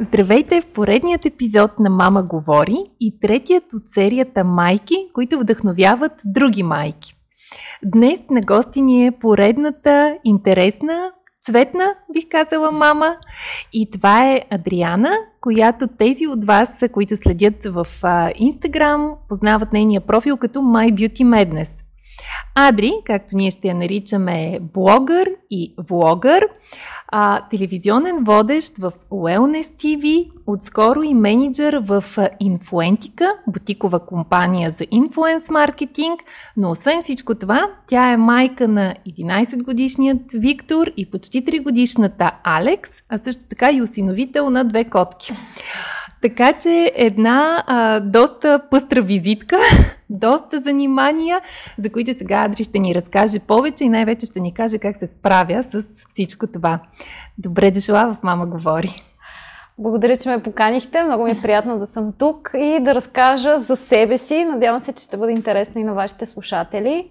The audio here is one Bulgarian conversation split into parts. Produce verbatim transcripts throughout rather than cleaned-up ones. Здравейте в поредният епизод на Мама говори и третият от серията майки, които вдъхновяват други майки. Днес на гости ни е поредната интересна, цветна, бих казала, мама. И това е Адриана, която тези от вас, които следят в Instagram, познават нейния профил като MyBeautyMadness. Адри, както ние ще я наричаме, е блогър и влогър, а, телевизионен водещ в Wellness ти ви, отскоро и менеджер в Influentica, бутикова компания за инфлуенс маркетинг, но освен всичко това, тя е майка на единайсет годишният Виктор и почти три годишната Алекс, а също така и осиновител на две котки. Така че една а, доста пъстра визитка, доста занимания, за които сега Адри ще ни разкаже повече и най-вече ще ни каже как се справя с всичко това. Добре дошла в Мама говори! Благодаря, че ме поканихте. Много ми е приятно да съм тук и да разкажа за себе си. Надявам се, че ще бъде интересно и на вашите слушатели.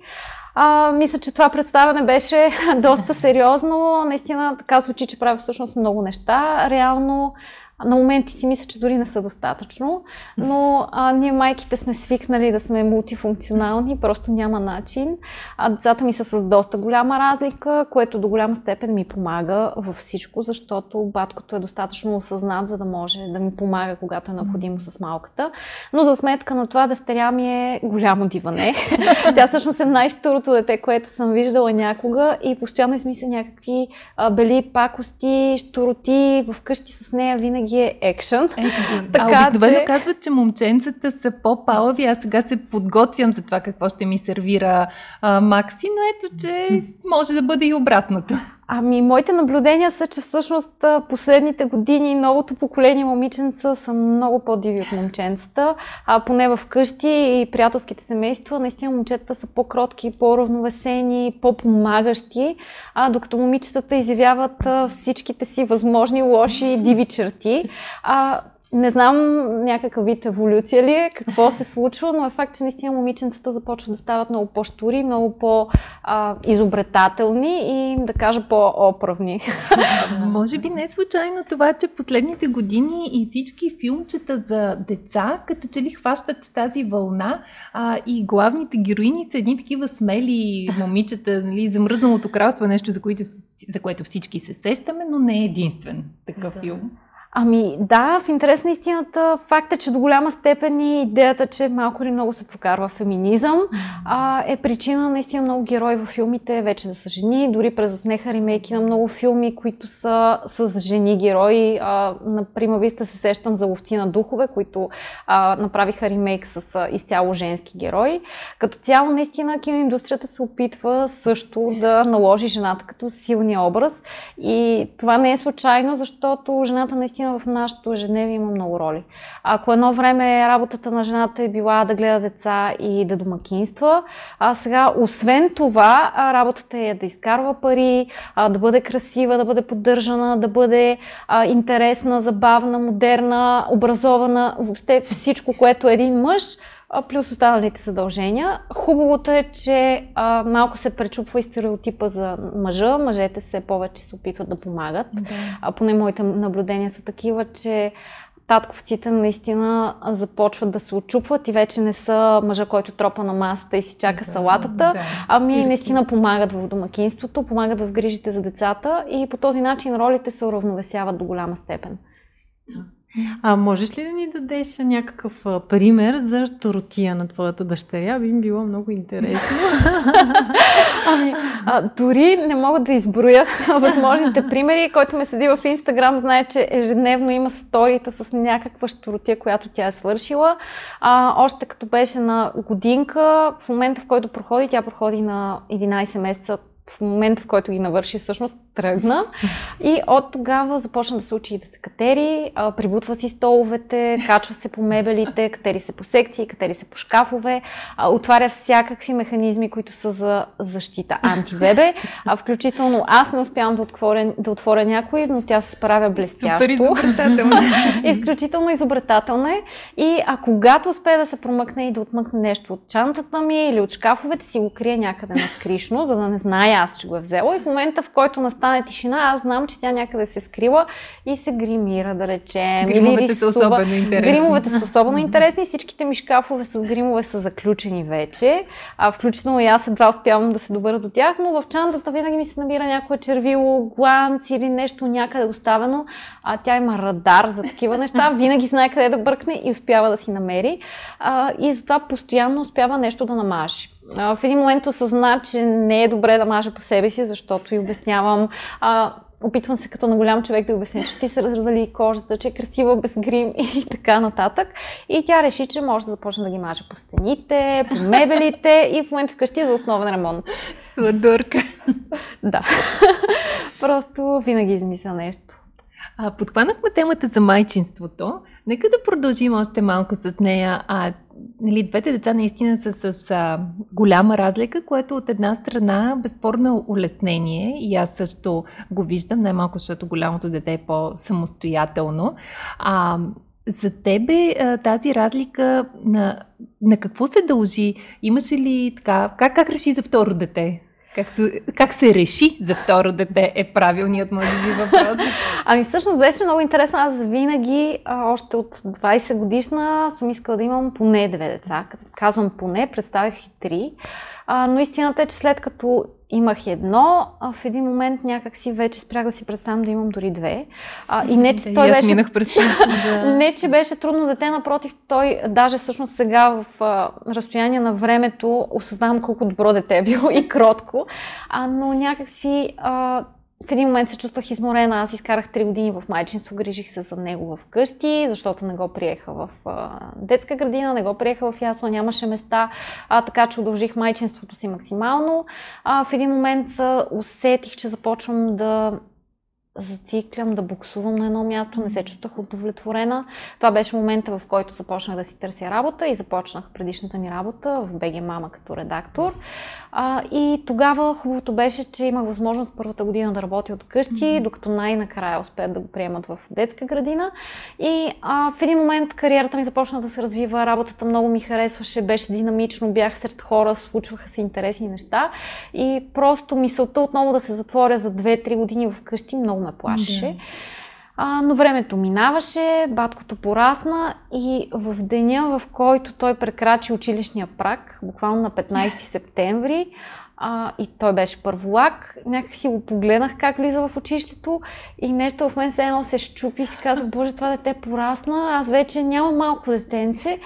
А, мисля, че това представяне беше доста сериозно. Наистина така случи, че правя всъщност много неща. Реално на моменти си мисля, че дори не са достатъчно, но а, ние майките сме свикнали да сме мултифункционални, просто няма начин. А децата ми са с доста голяма разлика, което до голяма степен ми помага във всичко, защото баткото е достатъчно осъзнат, за да може да ми помага, когато е необходимо с малката. Но за сметка на това дъщеря ми е голямо диване. Тя всъщност е най-щурото дете, което съм виждала някога и постоянно измисля някакви а, бели пакости, щуроти, вкъщи с нея винаги ги е екшън. А обикновено че... казват, че момченцата са по-палави, аз сега се подготвям за това какво ще ми сервира а, Макси, но ето, че може да бъде и обратното. Ами, моите наблюдения са, че всъщност последните години новото поколение момиченца са много по-диви от момченцата, а поне в къщи и приятелските семейства, наистина момчетата са по-кротки, по-равновесени, по-помагащи, а докато момичетата изявяват всичките си възможни лоши и диви черти. А, Не знам някакъв вид еволюция ли е, какво се случва, но е факт, че наистина момиченцата започват да стават много по-щури, много по-изобретателни и да кажа по-оправни. Може би не е случайно това, че последните години и всички филмчета за деца, като че ли хващат тази вълна а, и главните героини са едни такива смели момичета, нали, Замръзналото кралство, нещо за което, за което всички се сещаме, но не е единствен такъв да. филм. Ами да, в интерес на истината факт е, че до голяма степен и идеята, че малко или много се прокарва феминизъм, а, е причина наистина много герои във филмите вече да са жени. Дори презаснеха ремейки на много филми, които са с жени герои. А, на прима виста се сещам за Ловци на духове, които а, направиха ремейк с а, изцяло женски герои. Като цяло наистина киноиндустрията се опитва също да наложи жената като силния образ. И това не е случайно, защото жената наистина в нашето ежедневие има много роли. Ако едно време работата на жената е била да гледа деца и да домакинства, а сега, освен това, работата е да изкарва пари, да бъде красива, да бъде поддържана, да бъде интересна, забавна, модерна, образована, въобще всичко, което е един мъж, плюс останалите задължения. Хубавото е, че а, малко се пречупва и стереотипа за мъжа. Мъжете все повече се опитват да помагат. Да. А, поне моите наблюдения са такива, че татковците наистина започват да се отчупват и вече не са мъжа, който тропа на масата и си чака да, салатата, да. ами наистина помагат в домакинството, помагат в грижите за децата и по този начин ролите се уравновесяват до голяма степен. А можеш ли да ни дадеш някакъв пример за щуротия на твоята дъщеря? Би ми било много интересно. Ами, а, дори не мога да изброя възможните примери. Който ме седи в Инстаграм знае, че ежедневно има сторията с някаква щуротия, която тя е свършила. А, още като беше на годинка, в момента в който проходи, тя проходи на единайсет месеца, в момента в който ги навърши всъщност, тръгна. И от тогава започна да се учи и да се катери, прибутва си столовете, качва се по мебелите, катери се по секции, катери се по шкафове, отваря всякакви механизми, които са за защита антибебе. Включително аз не успявам да отворя, да отворя някой, но тя се справя блестящо. Супер изобретателна. Изключително изобретателна е. И а когато успее да се промъкне и да отмъкне нещо от чантата ми или от шкафовете, си го крие някъде наскришно, за да не знае аз, че го е взела. И в момента, в който настане тишина, аз знам, че тя някъде се скрила и се гримира, да речем. Гримовете или рисува. Са особено интересни. Гримовете са особено интересни. Всичките ми шкафове с гримове са заключени вече. А, включително и аз едва успявам да се добъра до тях, но в чантата винаги ми се намира някое червило, гланц или нещо някъде оставено. А, тя има радар за такива неща. Винаги знае къде да бъркне и успява да си намери. А, и затова постоянно успява нещо да намажи. В един момент осъзна, че не е добре да мажа по себе си, защото и обяснявам, а, опитвам се като на голям човек да обясня, че ти се развали кожата, че е красива без грим и така нататък. И тя реши, че може да започне да ги маже по стените, по мебелите и в момента вкъщи е за основен ремонт. Сладурка. Да. Просто винаги измисля нещо. А, подхванахме темата за майчинството. Нека да продължим още малко с нея. А, нали, двете деца наистина са с, с а, голяма разлика, което от една страна безспорно е улеснение и аз също го виждам, най-малко защото голямото дете е по-самостоятелно. А, за тебе а, тази разлика на, на какво се дължи? Имаше ли така, как, как реши за второ дете? Как се, как се реши за второ дете е правилният, може би, въпрос? Ами всъщност беше много интересно. Аз винаги, още от двайсет годишна, съм искала да имам поне две деца. Като казвам поне, представях си три. А, но истината е, че след като имах едно, а в един момент някак си вече спрях да си представям да имам дори две. А, и не, че той беше... минах през не, че беше трудно дете, напротив, той даже всъщност сега в а, разстояние на времето осъзнавам колко добро дете е било и кротко, а, но някак си... А, в един момент се чувствах изморена. Аз изкарах три години в майчинство, грижих се за него вкъщи, защото не го приеха в а, детска градина, не го приеха в ясла, нямаше места, а, така че удължих майчинството си максимално. А, в един момент а, усетих, че започвам да зациклям, да буксувам на едно място, не се чувствах удовлетворена. Това беше момента, в който започнах да си търся работа и започнах предишната ми работа в Бе Ге Mama като редактор. А, и тогава хубавото беше, че имах възможност първата година да работя от къщи, mm-hmm. докато най-накрая успеят да го приемат в детска градина. И а, в един момент кариерата ми започна да се развива, работата много ми харесваше, беше динамично, бях сред хора, случваха се интересни неща. И просто мисълта отново да се затворя за две-три години в къщи много ме плашеше. Yeah. А, но времето минаваше, баткото порасна и в деня, в който той прекрачи училищния праг, буквално на петнайсети септември, а, и той беше първолак, някак си го погледнах как влиза в училището и нещо в мен се едно се щупи и си казах, боже, това дете порасна, аз вече нямам малко детенце.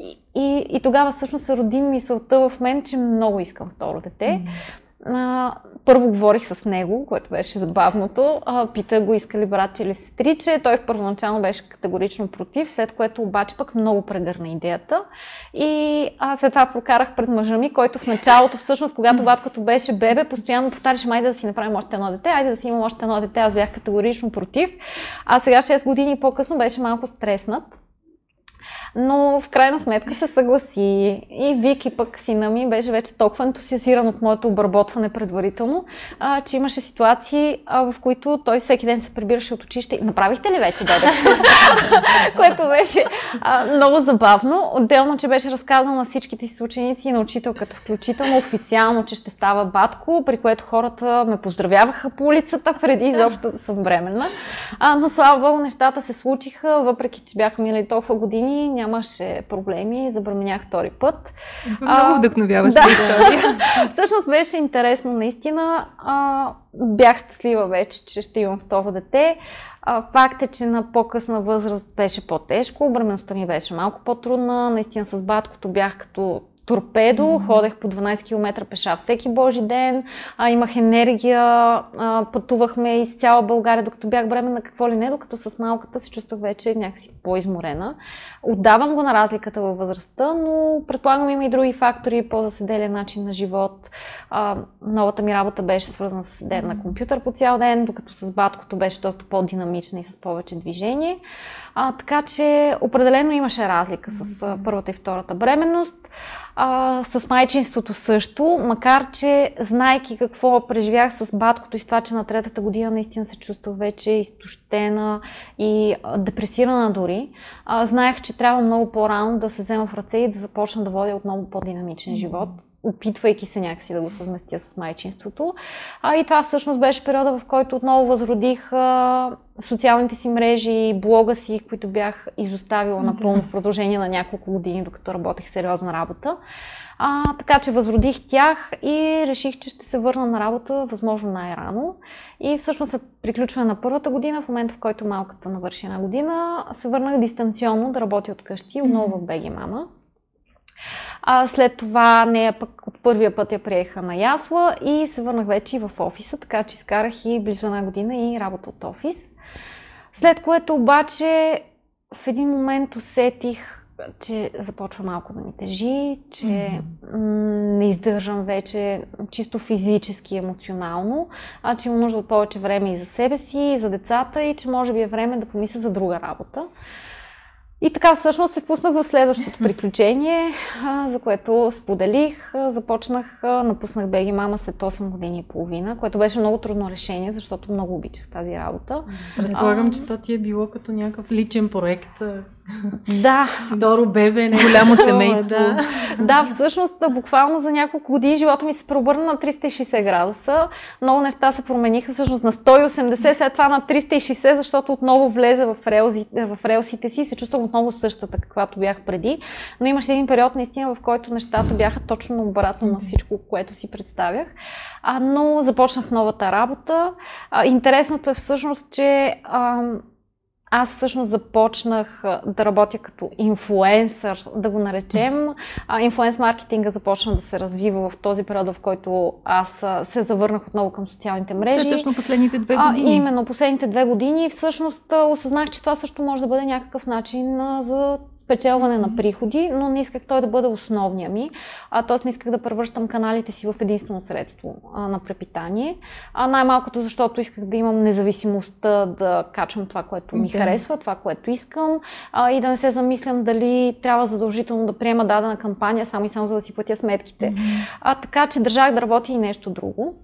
И, и, и тогава всъщност се роди мисълта в мен, че много искам второ дете. Mm-hmm. Първо говорих с него, което беше забавното. Пита го иска ли братче или сестриче. Той в първоначално беше категорично против, след което обаче пък много прегърна идеята. И а, след това прокарах пред мъжа ми, който в началото, всъщност, когато баткото беше бебе, постоянно повтаряше, айде да си направим още едно дете, айде да си имам още едно дете. Аз бях категорично против. А сега шест години по-късно беше малко стреснат. Но в крайна сметка се съгласи и Вики пък, сина ми, беше вече толкова ентусиазиран от моето обработване предварително, а, че имаше ситуации, а, в които той всеки ден се прибираше от училище. Направихте ли вече бебе? Което беше а, много забавно. Отделно, че беше разказано на всичките си ученици и на учителката, включително официално, че ще става батко, при което хората ме поздравяваха по улицата преди изобщо да съм бременна. А, но слава богу, нещата се случиха, въпреки че бяха минали толкова години, нямаше проблеми, забременях втори път. Много вдъхновяваща да. История. Всъщност беше интересно, наистина. А, бях щастлива вече, че ще имам второ дете. А, факт е, че на по-късна възраст беше по-тежко, бременността ми беше малко по-трудна. Наистина с баткото бях като торпедо, mm-hmm. ходех по дванайсет километра пеша всеки божи ден, а, имах енергия, а, пътувахме из цяла България, докато бях бременна, какво ли не, докато с малката се чувствах вече някакси по-изморена. Отдавам го на разликата във възрастта, но предполагам има и други фактори, по-заседелен начин на живот. А, новата ми работа беше свързана с седен на компютър по цял ден, докато с баткото беше доста по-динамична и с повече движение. А, така че определено имаше разлика с а, първата и втората бременност. А, с майчинството също, макар че знайки какво преживях с баткото и с това, че на третата година наистина се чувствах вече изтощена и депресирана дори, а, знаех, че трябва много по-рано да се взема в ръце и да започна да водя отново по-динамичен живот, опитвайки се някакси да го съвместя с майчинството. А, и това всъщност беше периода, в който отново възродих а, социалните си мрежи, блога си, които бях изоставила напълно в продължение на няколко години, докато работех сериозна работа. А, така че възродих тях и реших, че ще се върна на работа възможно най-рано. И всъщност след приключване на първата година, в момента в който малката навърши една година, се върнах дистанционно да работя от къщи, отново в би джи Mama. А след това нея пък от първия път я приеха на ясла и се върнах вече и в офиса, така че изкарах и близо една година и работа от офис. След което обаче в един момент усетих, че започва малко да ми тежи, че mm-hmm. не издържам вече чисто физически, емоционално, а че имам нужда от повече време и за себе си, и за децата, и че може би е време да помисля за друга работа. И така всъщност се впуснах в следващото приключение, за което споделих. Започнах, напуснах би джи Mama след осем години и половина, което беше много трудно решение, защото много обичах тази работа. Предполагам, а... че то ти е било като някакъв личен проект. Да. Второ бебе, не голямо семейство. Да. Да, всъщност буквално за няколко години живота ми се преобърна на триста и шейсет градуса. Много неща се промениха, всъщност на сто и осемдесет, след това на триста и шейсет, защото отново влезе в, релзи, в релсите си и се чувствам отново същата, каквато бях преди. Но имаше един период наистина, в който нещата бяха точно обратно на всичко, което си представях. А, но започнах новата работа. А, интересното е всъщност, че а, аз всъщност започнах да работя като инфлуенсър, да го наречем. Инфлуенс маркетинга започна да се развива в този период, в който аз се завърнах отново към социалните мрежи. Да, точно последните две години. А, именно последните две години. Всъщност осъзнах, че това също може да бъде някакъв начин за спечелване на приходи, но не исках той да бъде основния ми. Т.е. не исках да превръщам каналите си в единствено средство а, на препитание. А, най-малкото, защото исках да имам независимостта да качвам това, което ми да. харесва, това, което искам, а, и да не се замислям дали трябва задължително да приема дадена кампания само и само за да си платя сметките. Mm-hmm. А, така че държах да работя и нещо друго.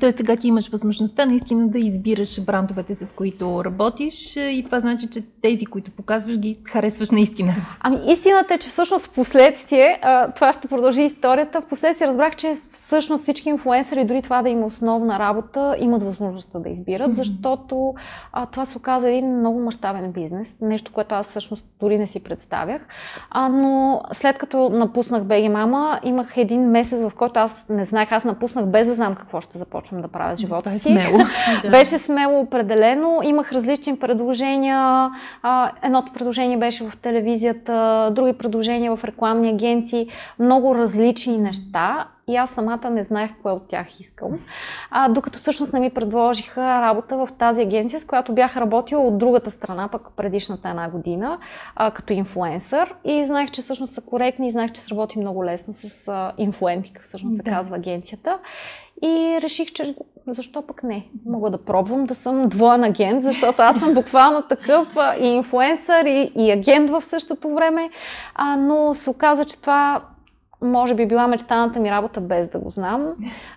Тоест сега ти имаш възможността наистина да избираш брандовете, с които работиш, и това значи, че тези, които показваш, ги харесваш наистина. Ами истината е, че всъщност в последствие, това ще продължи историята, в последствие разбрах, че всъщност всички инфлуенсъри, дори това да има основна работа, имат възможността да избират, защото а, това се оказа един много мащабен бизнес, нещо, което аз всъщност дори не си представях. А, но след като напуснах би джи Mama, имах един месец, в който аз не знаех, аз напуснах без да знам какво ще започна да правя живота си. Смело. Беше смело определено. Имах различни предложения. Едното предложение беше в телевизията, други предложения в рекламни агенции. Много различни неща. И аз самата не знаех кое от тях искам. А, докато всъщност не ми предложиха работа в тази агенция, с която бях работила от другата страна, пък предишната една година, а, като инфлуенсър. И знаех, че всъщност са коректни и знаех, че се работи много лесно с а, Influentica, всъщност да. се казва агенцията. И реших, че защо пък не? Мога да пробвам да съм двоен агент, защото аз съм буквално такъв и инфлуенсър, и, и агент в същото време. А, но се оказа, че това може би била мечтаната ми работа без да го знам,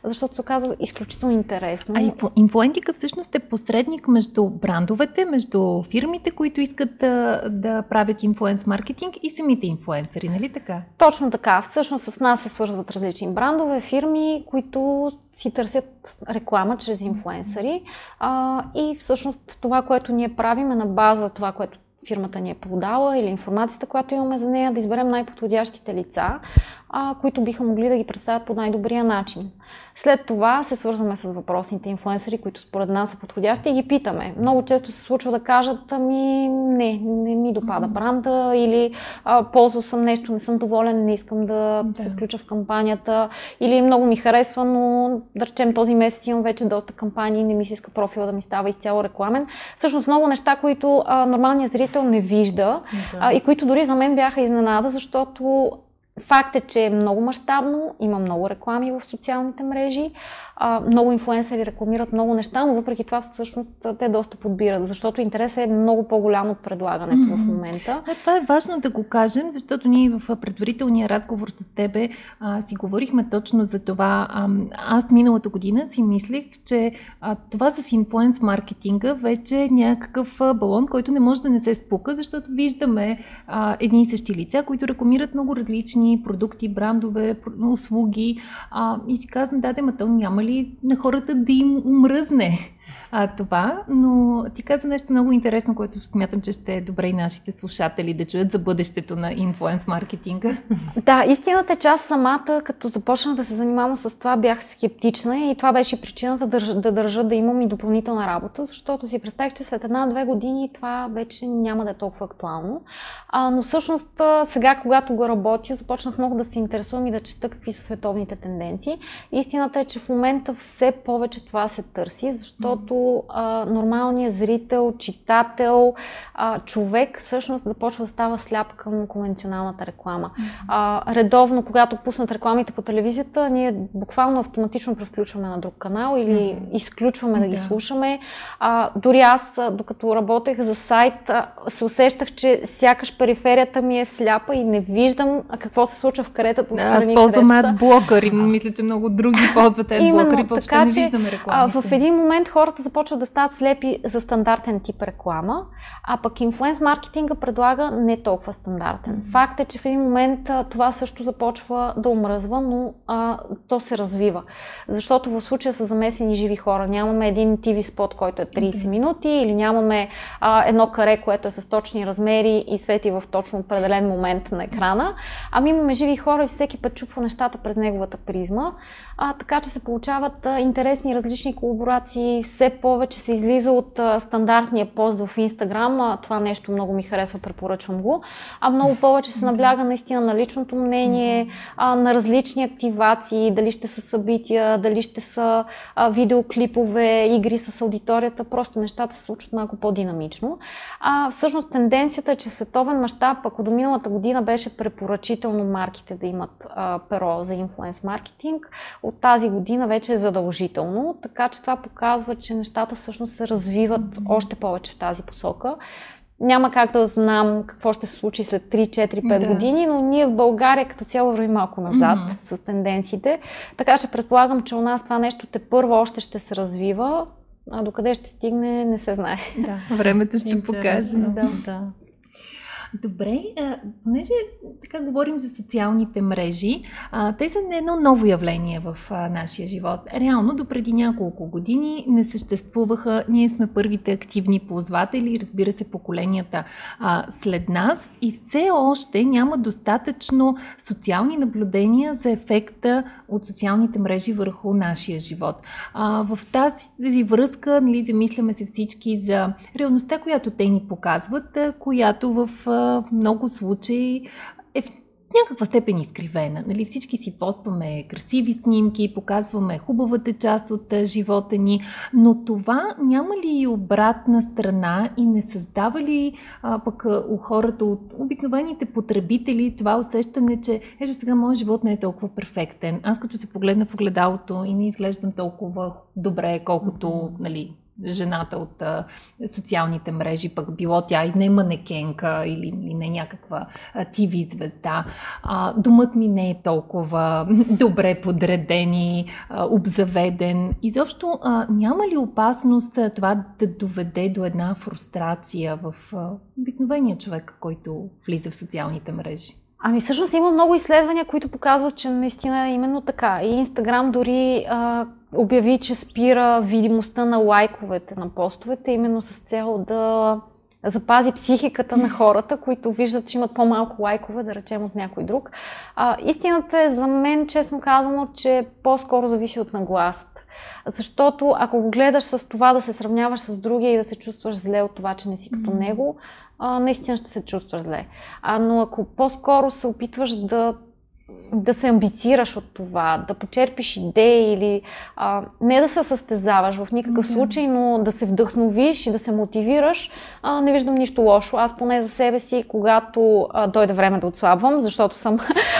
защото се оказа изключително интересно. А Influentica всъщност е посредник между брандовете, между фирмите, които искат да, да правят инфлуенс маркетинг, и самите инфлуенсъри, нали така? Точно така. Всъщност с нас се свързват различни брандове, фирми, които си търсят реклама чрез инфлуенсъри, а, и всъщност това, което ние правим, е на база това, което фирмата ни е продала или информацията, която имаме за нея, да изберем най-подходящите лица, а, които биха могли да ги представят по най-добрия начин. След това се свързваме с въпросните инфлуенсъри, които според нас са подходящи и ги питаме. Много често се случва да кажат, ами не, не ми допада бранда или ползвал съм нещо, не съм доволен, не искам да, да се включа в кампанията или много ми харесва, но да речем този месец имам вече доста кампании, не ми се иска профила да ми става изцяло рекламен. Всъщност много неща, които а, нормалният зрител не вижда да. а, и които дори за мен бяха изненада, защото факт е, че е много мащабно, има много реклами в социалните мрежи, много инфлуенсъри рекламират много неща, но въпреки това всъщност те доста подбират, защото интересът е много по-голям от предлагането mm-hmm. в момента. А, това е важно да го кажем, защото ние в предварителния разговор с тебе а, си говорихме точно за това. А, аз миналата година си мислих, че а, това с инфлуенс маркетинга вече е някакъв балон, който не може да не се спука, защото виждаме а, едни и същи лица, които рекламират много различни продукти, брандове, услуги а, и си казвам, да, дема, то няма ли на хората да им умръзне а, това, но ти каза нещо много интересно, което смятам, че ще е добре и нашите слушатели да чуят за бъдещето на инфлуенс маркетинга. Да, истината е, че аз самата, като започнах да се занимавам с това, бях скептична и това беше причината да, да държа да имам и допълнителна работа, защото си представих, че след една-две години това вече няма да е толкова актуално. А, но всъщност сега, когато го работя, започнах много да се интересувам и да чета какви са световните тенденции. Истината е, че в момента все повече това се търси, защото А, нормалният зрител, читател, а, човек всъщност започва да става сляп към конвенционалната реклама. А, редовно, когато пуснат рекламите по телевизията, ние буквално автоматично превключваме на друг канал или изключваме да ги слушаме. А, дори аз, докато работех за сайт, се усещах, че сякаш периферията ми е сляпа и не виждам какво се случва в каретата. Аз ползвам адблокър и мисля, че много други ползват адблокър и въобще не виждаме рекламите. В един момент хората започват да стават слепи за стандартен тип реклама, а пък инфлуенс маркетинга предлага не толкова стандартен. Mm-hmm. Факт е, че в един момент а, това също започва да омръзва, но а, то се развива. Защото в случая са замесени живи хора. Нямаме един ти ви спот, който е трийсет mm-hmm. минути или нямаме а, едно каре, което е с точни размери и свети в точно определен момент на екрана. Ами имаме живи хора и всеки път чупва нещата през неговата призма. А, така че се получават а, интересни различни колаборации. Все повече се излиза от а, стандартния пост в Инстаграм, а, това нещо много ми харесва, препоръчвам го, а много повече се набляга наистина на личното мнение, а, на различни активации, дали ще са събития, дали ще са а, видеоклипове, игри с аудиторията, просто нещата се случват малко по-динамично. А, всъщност тенденцията е, че в световен мащаб, ако до миналата година беше препоръчително марките да имат а, перо за инфлуенс маркетинг, от тази година вече е задължително, така че това показва, че нещата всъщност се развиват mm-hmm. още повече в тази посока. Няма как да знам какво ще се случи след три, четири, пет да. години, но ние в България като цяло вървим малко назад mm-hmm. с тенденциите, така че предполагам, че у нас това нещо тепърво още ще се развива, а докъде ще стигне, не се знае. Да, времето ще покаже. Да, да. Добре, понеже така говорим за социалните мрежи, те са не едно ново явление в нашия живот. Реално, допреди няколко години не съществуваха, ние сме първите активни ползватели, разбира се, поколенията след нас и все още няма достатъчно социални наблюдения за ефекта от социалните мрежи върху нашия живот. В тази връзка, нали, замисляме се всички за реалността, която те ни показват, която в в много случаи е в някаква степен изкривена. Нали? Всички си постваме красиви снимки, показваме хубавата част от живота ни, но това няма ли и обратна страна и не създава ли а, пък у хората, от обикновените потребители, това усещане, че ето сега моят живот не е толкова перфектен. Аз като се погледна в огледалото и не изглеждам толкова добре, колкото, нали, жената от а, социалните мрежи, пък било тя и не манекенка или, или не някаква ти ви звезда. А, домът ми не е толкова добре подреден и а, обзаведен. Изобщо а, няма ли опасност а, това да доведе до една фрустрация в а, обикновения човек, който влиза в социалните мрежи? Ами всъщност има много изследвания, които показват, че наистина е именно така. И Инстаграм дори а, обяви, че спира видимостта на лайковете на постовете, именно с цел да запази психиката на хората, които виждат, че имат по-малко лайкове, да речем, от някой друг. А, истината е за мен, честно казано, че по-скоро зависи от нагласата. Защото ако го гледаш с това да се сравняваш с другия и да се чувстваш зле от това, че не си като mm-hmm. него, а, наистина ще се чувстваш зле. А, но ако по-скоро се опитваш да да се амбицираш от това, да почерпиш идеи или а, не да се състезаваш в никакъв mm-hmm. случай, но да се вдъхновиш и да се мотивираш, а, не виждам нищо лошо. Аз поне за себе си, когато а, дойде време да отслабвам, защото съм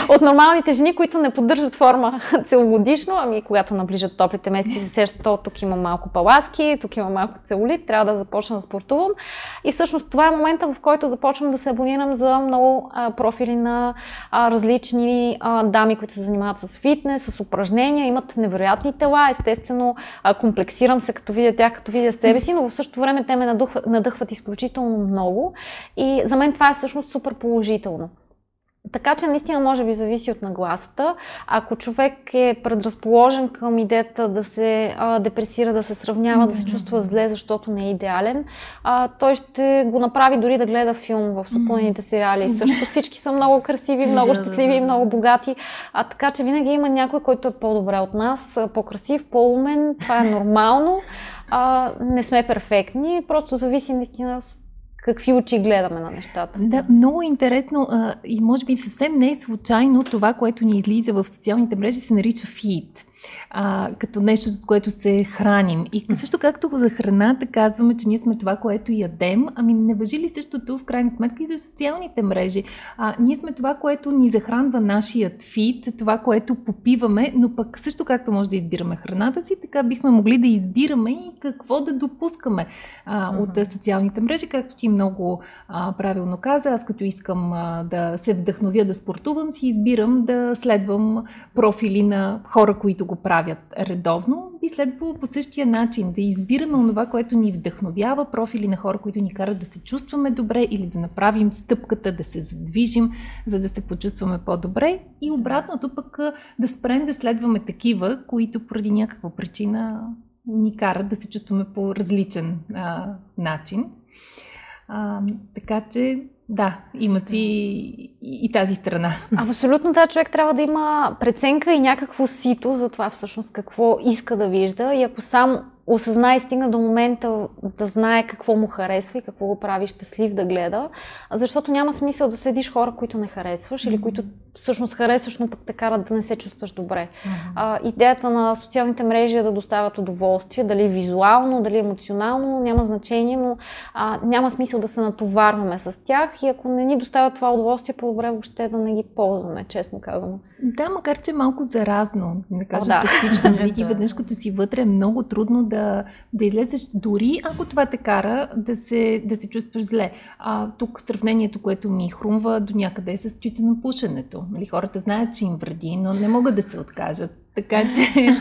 от нормалните жени, които не поддържат форма целогодишно, ами когато наближат топлите месеци се сещат, то тук има малко паласки, тук има малко целулит, трябва да започна да спортувам. И всъщност това е момента, в който започвам да се абонирам за много а, профили на а, различни дами, които се занимават с фитнес, с упражнения, имат невероятни тела. Естествено, комплексирам се, като видя тях, като видя себе си, но в същото време те ме надъхват изключително много и за мен това е всъщност супер положително. Така че наистина може би зависи от нагласата. Ако човек е предразположен към идеята да се а, депресира, да се сравнява, mm-hmm. да се чувства зле, защото не е идеален, а, той ще го направи дори да гледа филм в съпълнените сериали. Mm-hmm. Също всички са много красиви, много щастливи, mm-hmm. много богати. А така че винаги има някой, който е по-добре от нас, по-красив, по-умен. Това е нормално. А, не сме перфектни, просто зависи наистина какви очи гледаме на нещата. Да, много интересно а, и може би съвсем не е случайно това, което ни излиза в социалните мрежи, се нарича фид. А, като нещо, от което се храним. И също както за храната казваме, че ние сме това, което ядем, ами не важи ли същото в крайна сметка и за социалните мрежи? А, ние сме това, което ни захранва нашият фид, това, което попиваме, но пък също както може да избираме храната си, така бихме могли да избираме и какво да допускаме а, от mm-hmm. социалните мрежи. Както ти много а, правилно каза, аз като искам а, да се вдъхновя да спортувам, си избирам да следвам профили на хора, които го правят редовно, би следвало по същия начин да избираме онова, което ни вдъхновява, профили на хора, които ни карат да се чувстваме добре или да направим стъпката, да се задвижим, за да се почувстваме по-добре и обратното пък да спрем да следваме такива, които поради някаква причина ни карат да се чувстваме по различен а, начин. А, така че да, има си и, и тази страна. Абсолютно, да, човек трябва да има преценка и някакво сито за това всъщност какво иска да вижда и ако сам осъзнае и стигна до момента да знае какво му харесва и какво го прави щастлив да гледа, защото няма смисъл да следиш хора, които не харесваш или които всъщност харесваш, но пък те карат да не се чувстваш добре. А, идеята на социалните мрежи е да доставят удоволствие, дали визуално, дали емоционално, няма значение, но а, няма смисъл да се натоварваме с тях и ако не ни доставят това удоволствие, по-добре въобще да не ги ползваме, честно казано. Да, макар че е малко заразно, да кажа токсично, ти веднъж като си вътре е много трудно да Да, да излезеш, дори ако това те кара да се, да се чувстваш зле. А, тук сравнението, което ми хрумва до някъде е с тютюнопушенето. Нали, хората знаят, че им вреди, но не могат да се откажат. Така че...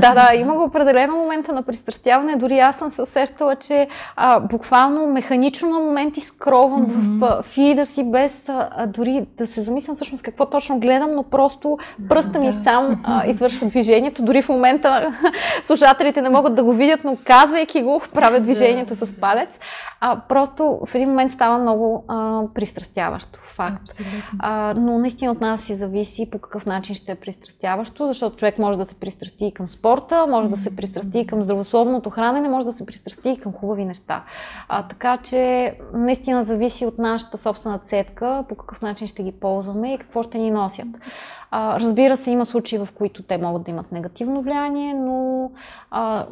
да, да, има го определено момента на пристрастяване. Дори аз съм се усещала, че а, буквално механично на моменти скровам mm-hmm. в а, фида си, без а, дори да се замислям всъщност какво точно гледам, но просто пръста ми сам а, извършва движението. Дори в момента слушателите не могат да го видят, но казвайки го, правят движението с палец. А, просто в един момент става много а, пристрастяващо, факт. А, но наистина от нас си зависи по какъв начин ще е пристрастяващо, защото човек може да се пристрасти и към спорта, може да се пристрасти и към здравословното хранене, може да се пристрасти и към хубави неща. А, така че наистина зависи от нашата собствена цетка, по какъв начин ще ги ползваме и какво ще ни носят. А, разбира се, има случаи, в които те могат да имат негативно влияние, но а,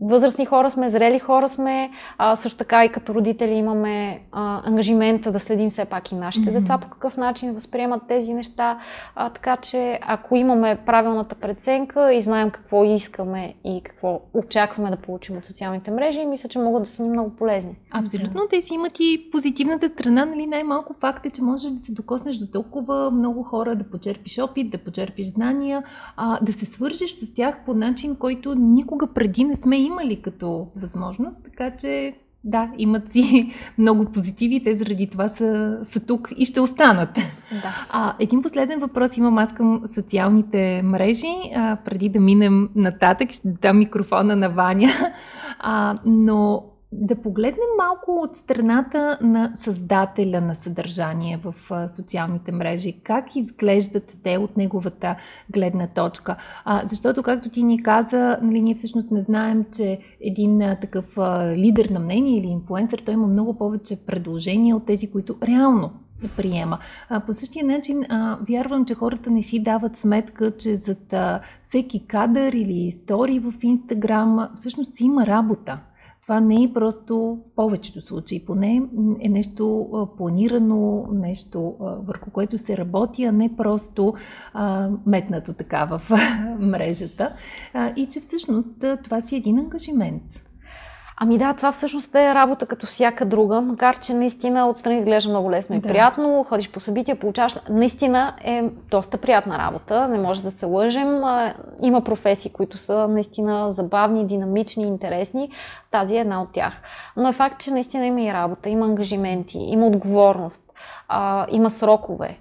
възрастни хора сме, зрели хора сме, а, също така и като родители имаме а, ангажимента да следим все пак и нашите деца, по какъв начин възприемат тези неща. А, така че ако имаме правилната преценка и знаем какво искаме и какво очакваме да получим от социалните мрежи, мисля, че могат да са много полезни. Абсолютно, те си имат и позитивната страна, нали, най-малко факт е, че можеш да се докоснеш до толкова много хора, да почерпиш опит, да почерпиш знания, а, да се свържеш с тях по начин, който никога преди не сме имали като възможност, така че да, имат си много позитиви и те заради това са, са тук и ще останат. Да. А, един последен въпрос имам аз към социалните мрежи, а, преди да минем нататък, ще дам микрофона на Ваня, а, но да погледнем малко от страната на създателя на съдържание в социалните мрежи. Как изглеждат те от неговата гледна точка? А, защото, както ти ни каза, нали, ние всъщност не знаем, че един а, такъв а, лидер на мнение или инфлуенсър, той има много повече предложения от тези, които реално приема. А, по същия начин а, вярвам, че хората не си дават сметка, че зад а, всеки кадър или истории в Инстаграм всъщност има работа. Това не е просто в повечето случаи, поне е нещо планирано, нещо върху което се работи, а не просто а, метнато така в мрежата. А, и че всъщност това си един ангажимент. Ами да, това всъщност е работа като всяка друга, макар че наистина отстрани изглежда много лесно и да. приятно, ходиш по събития, получаваш, наистина е доста приятна работа, не може да се лъжем, има професии, които са наистина забавни, динамични, интересни, тази е една от тях. Но е факт, че наистина има и работа, има ангажименти, има отговорност, има срокове.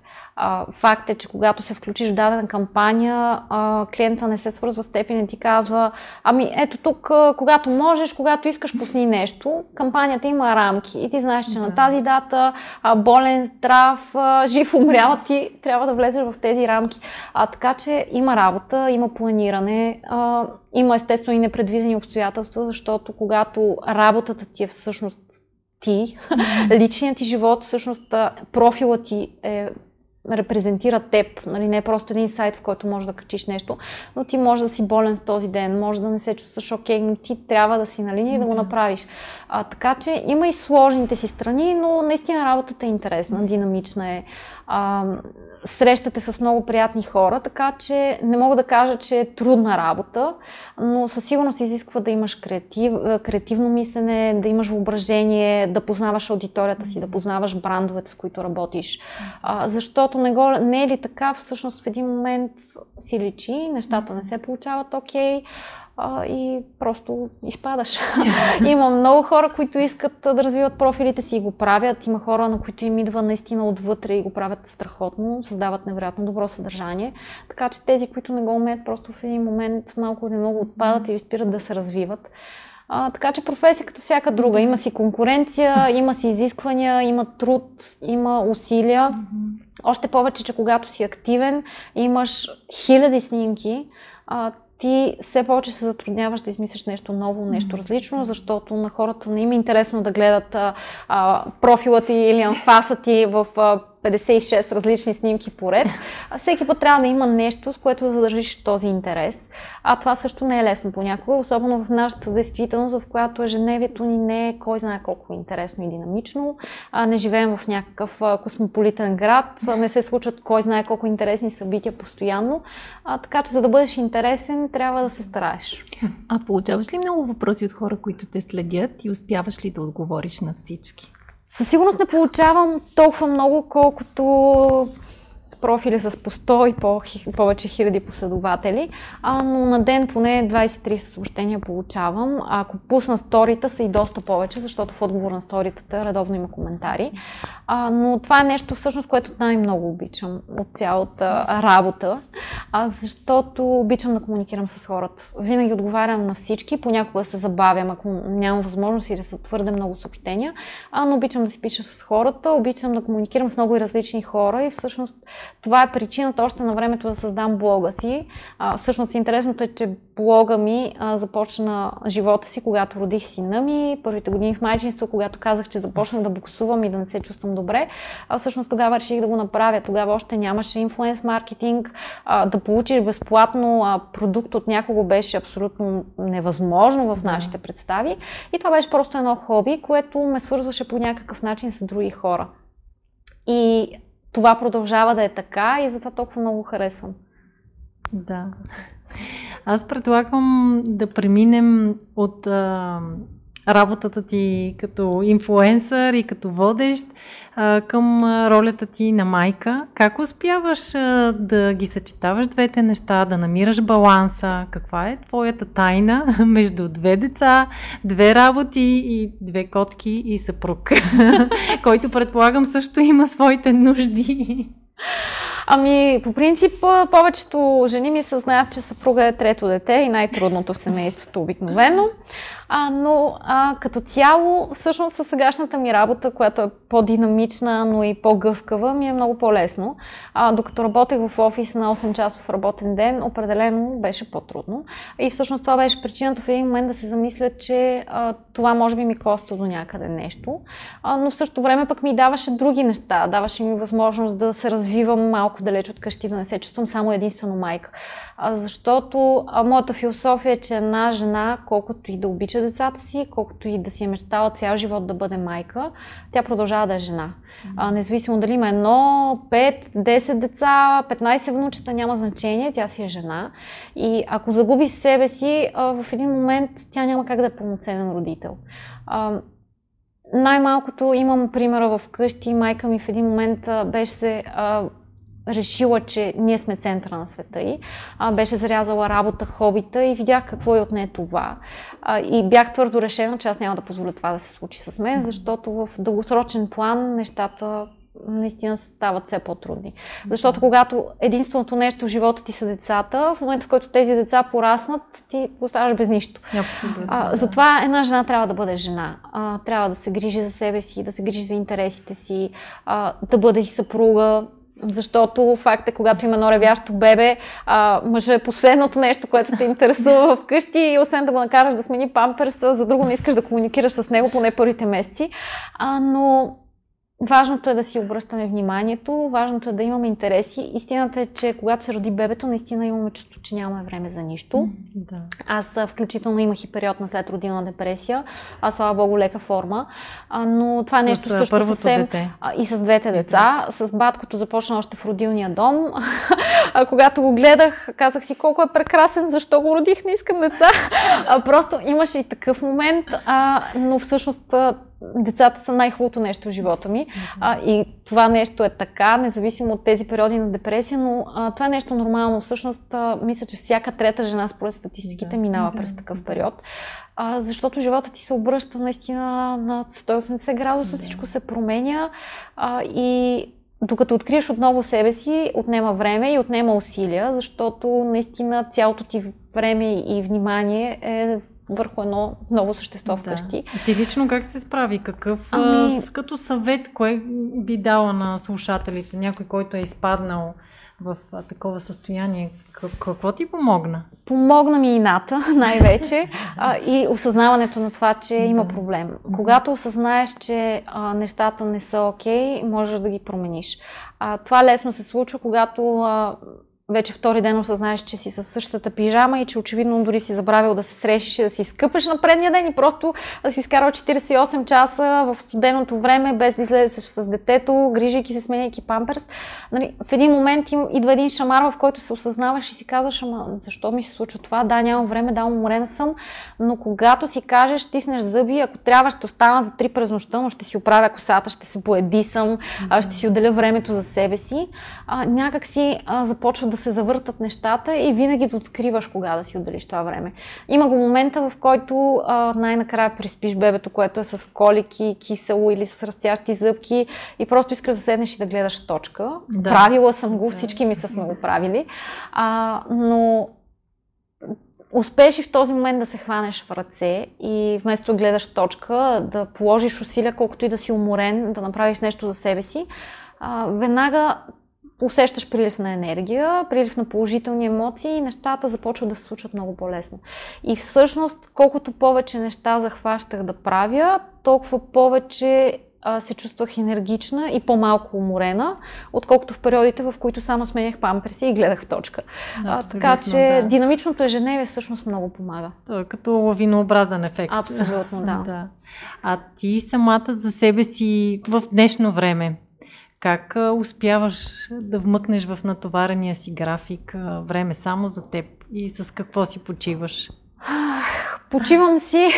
Факт е, че когато се включиш в дадена кампания, клиента не се свързва с теб и не ти казва: ами ето тук, когато можеш, когато искаш, пусни нещо. Кампанията има рамки и ти знаеш, че да. на тази дата болен, здрав, жив, умрял, ти трябва да влезеш в тези рамки. А, така че има работа, има планиране, а, има естествено и непредвидени обстоятелства, защото когато работата ти е всъщност ти, личният ти живот, всъщност профилът ти е репрезентира теб, нали, не е просто един сайт, в който можеш да качиш нещо, но ти можеш да си болен в този ден, можеш да не се чувстваш окей, но ти трябва да си на линия и да го направиш. А, така че има и сложните си страни, но наистина работата е интересна, динамична е. А, срещате с много приятни хора, така че не мога да кажа, че е трудна работа, но със сигурност изисква да имаш креатив, креативно мислене, да имаш въображение, да познаваш аудиторията си, да познаваш брандовете, с които работиш. А, защото не, го, не е ли така, всъщност в един момент си личи, нещата не се получават окей, а, и просто изпадаш. Има много хора, които искат да развиват профилите си и го правят, има хора, на които им идва наистина отвътре и го правят страхотно, създават невероятно добро съдържание, така че тези, които не го умеят, просто в един момент малко или много отпадат или спират да се развиват. А, така че професия като всяка друга, има си конкуренция, има си изисквания, има труд, има усилия, още повече, че когато си активен, имаш хиляди снимки, а, ти все повече се затрудняваш да измислиш нещо ново, нещо различно, защото на хората не им е интересно да гледат а, профила ти или анфаса ти в а, петдесет и шест различни снимки поред. Всеки път трябва да има нещо, с което да задържиш този интерес. А това също не е лесно понякога, особено в нашата действителност, в която ежедневието ни не е кой знае колко интересно и динамично. Не живеем в някакъв космополитен град, не се случват кой знае колко интересни събития постоянно. А, така че за да бъдеш интересен, трябва да се стараеш. А получаваш ли много въпроси от хора, които те следят и успяваш ли да отговориш на всички? Със сигурност не получавам толкова много, колкото профили с по сто и по- повече хиляди последователи, а, но на ден поне двайсет и три съобщения получавам. А ако пусна сторията, са и доста повече, защото в отговор на сторитата редовно има коментари. А, но това е нещо всъщност, което най-много обичам от цялата работа, а, защото обичам да комуникирам с хората. Винаги отговарям на всички, понякога се забавям, ако нямам възможност и да са твърде много съобщения, а, но обичам да си пиша с хората, обичам да комуникирам с много и различни хора и всъщност това е причината още на времето да създам блога си. А, всъщност интересното е, че блога ми а, започна живота си, когато родих сина ми, първите години в майчинство, когато казах, че започнах да буксувам и да не се чувствам добре. А, всъщност тогава реших да го направя. Тогава още нямаше инфлуенс маркетинг. А, да получиш безплатно а, продукт от някого беше абсолютно невъзможно в нашите представи. И това беше просто едно хобби, което ме свързваше по някакъв начин с други хора. И това продължава да е така и затова толкова много харесвам. Да. Аз предлагам да преминем от а, работата ти като инфлуенсър и като водещ а, към ролята ти на майка. Как успяваш а, да ги съчетаваш двете неща, да намираш баланса? Каква е твоята тайна между две деца, две работи и две котки и съпруг, който предполагам също има своите нужди? Ами, по принцип, повечето жени ми съзнаят, че съпруга е трето дете и най-трудното в семейството обикновено. А, но а, като цяло, всъщност със сегашната ми работа, която е по-динамична, но и по-гъвкава, ми е много по-лесно. А, докато работех в офис на осем часов работен ден, определено беше по-трудно. И всъщност това беше причината в един момент да се замисля, че а, това може би ми коства до някъде нещо. А, но в същото време пък ми даваше други неща. Даваше ми възможност да се развивам малко далеч от къщи, да не се чувствам само единствено майка. А, защото а, моята философия е, че една жена, колкото и да обича децата си, колкото и да си е мечтала цял живот да бъде майка, тя продължава да е жена. А, независимо дали има едно, пет, десет деца, петнайсет внучета, няма значение, тя си е жена. И ако загуби себе си, а, в един момент тя няма как да е пълноценен родител. А, най-малкото имам примера в къщи, майка ми в един момент а, беше се... А, решила, че ние сме центъра на света ѝ. Беше зарязала работа, хобита и видях какво е от нея това. А, и бях твърдо решена, че аз няма да позволя това да се случи с мен, защото в дългосрочен план нещата наистина стават все по-трудни. Защото когато единственото нещо в живота ти са децата, в момента в който тези деца пораснат, ти оставаш без нищо. Абсолютно, а, да. Затова една жена трябва да бъде жена. А, трябва да се грижи за себе си, да се грижи за интересите си, а, да бъде и съпруга. Защото факт е, когато има едно ревящо бебе, а, мъжът е последното нещо, което те интересува вкъщи и освен да го накараш да смени памперса, за друго не искаш да комуникираш с него поне първите месеци. А, но важното е да си обръщаме вниманието, важното е да имаме интереси. Истината е, че когато се роди бебето, наистина имаме чувство, че нямаме време за нищо. Да. Аз включително имах и период на след родилна депресия, а слава богу лека форма, а, но това е нещо също първото съвсем... дете. А, и с двете деца. С баткото започна още в родилния дом. А, когато го гледах, казах си колко е прекрасен, защо го родих, не искам деца. А, просто имаше и такъв момент, а, но всъщност децата са най-хубавото нещо в живота ми. А, и това нещо е така, независимо от тези периоди на депресия, но а, това е нещо нормално. Всъщност, а, мисля, че всяка трета жена, според статистиките, да, минава да, през такъв период. А, защото живота ти се обръща наистина на сто и осемдесет градуса, да, всичко се променя а, и докато откриеш отново себе си, отнема време и отнема усилия, защото наистина цялото ти време и внимание е върху едно ново същество вкъщи. Да. Ти лично как се справи? Какъв ами... с, като съвет, кое би дала на слушателите? Някой, който е изпаднал в такова състояние, какво ти помогна? Помогна ми ината, най-вече, а, и осъзнаването на това, че има проблем. Когато осъзнаеш, че а, нещата не са окей, можеш да ги промениш. А, това лесно се случва, когато а, вече втори ден осъзнаеш, че си със същата пижама и че очевидно дори си забравил да се срещиш и да си скъпаш на предния ден и просто да си изкарал четирийсет и осем часа в студеното време, без да излезеш с детето, грижайки се, сменяйки памперс. Нали, в един момент им идва един шамар, в който се осъзнаваш и си казваш, ама защо ми се случва това? Да, нямам време, да, уморена съм, но когато си кажеш, стиснеш зъби, ако трябва, ще остана до три през нощта, но ще си оправя косата, ще се поедисам, ще си отделя времето за себе си, а, някак си а, започва да се завъртат нещата и винаги да откриваш кога да си отделиш това време. Има го момента, в който а, най-накрая приспиш бебето, което е с колики, кисело или с растящи зъбки и просто искаш да седнеш и да гледаш точка. Да. Правила съм го, всички ми са сме го правили, а, но успееш и в този момент да се хванеш в ръце и вместо да гледаш точка, да положиш усилия, колкото и да си уморен, да направиш нещо за себе си, а, веднага усещаш прилив на енергия, прилив на положителни емоции и нещата започват да се случват много по-лесно. И всъщност, колкото повече неща захващах да правя, толкова повече а, се чувствах енергична и по-малко уморена, отколкото в периодите, в които само сменях памперси и гледах в точка. А, така че да, динамичното ежедневие всъщност много помага. То е като лавинообразен ефект. Абсолютно, да. Да. А ти самата за себе си в днешно време, как успяваш да вмъкнеш в натоварения си график време само за теб и с какво си почиваш? Почивам си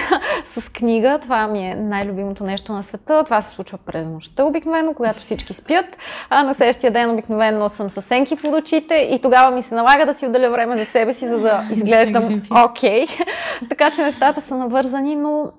с книга, това ми е най-любимото нещо на света. Това се случва през нощта обикновено, когато всички спят, а на следващия ден обикновено съм със сенки под очите и тогава ми се налага да си отделя време за себе си, за да изглеждам окей. Така че нещата са навързани, но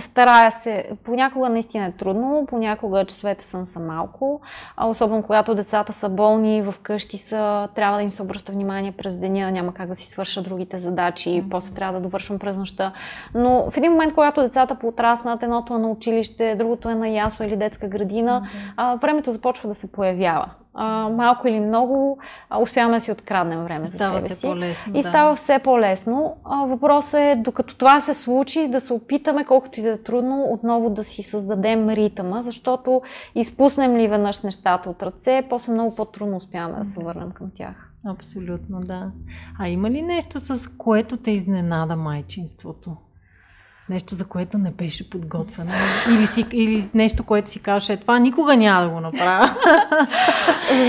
Старая се. Понякога наистина е трудно, понякога часовете съм са малко, особено когато децата са болни, вкъщи са, трябва да им се обръща внимание през деня, няма как да си свърша другите задачи, mm-hmm. после трябва да довършвам през нощта. Но в един момент, когато децата поотраснат, едното е на училище, другото е на ясла или детска градина, mm-hmm. а, времето започва да се появява. А, малко или много а, успяваме да си откраднем време за себе си. И става да. все по-лесно. А, въпросът е, докато това се случи, да се опитаме, колкото и да е трудно, отново да си създадем ритъма, защото изпуснем ли веднъж нещата от ръце, после много по-трудно успяваме да се върнем към тях. Абсолютно, да. А има ли нещо, с което те изненада майчинството? Нещо, за което не беше подготвено? Или, си, или нещо, което си казваш, е това никога няма да го направя.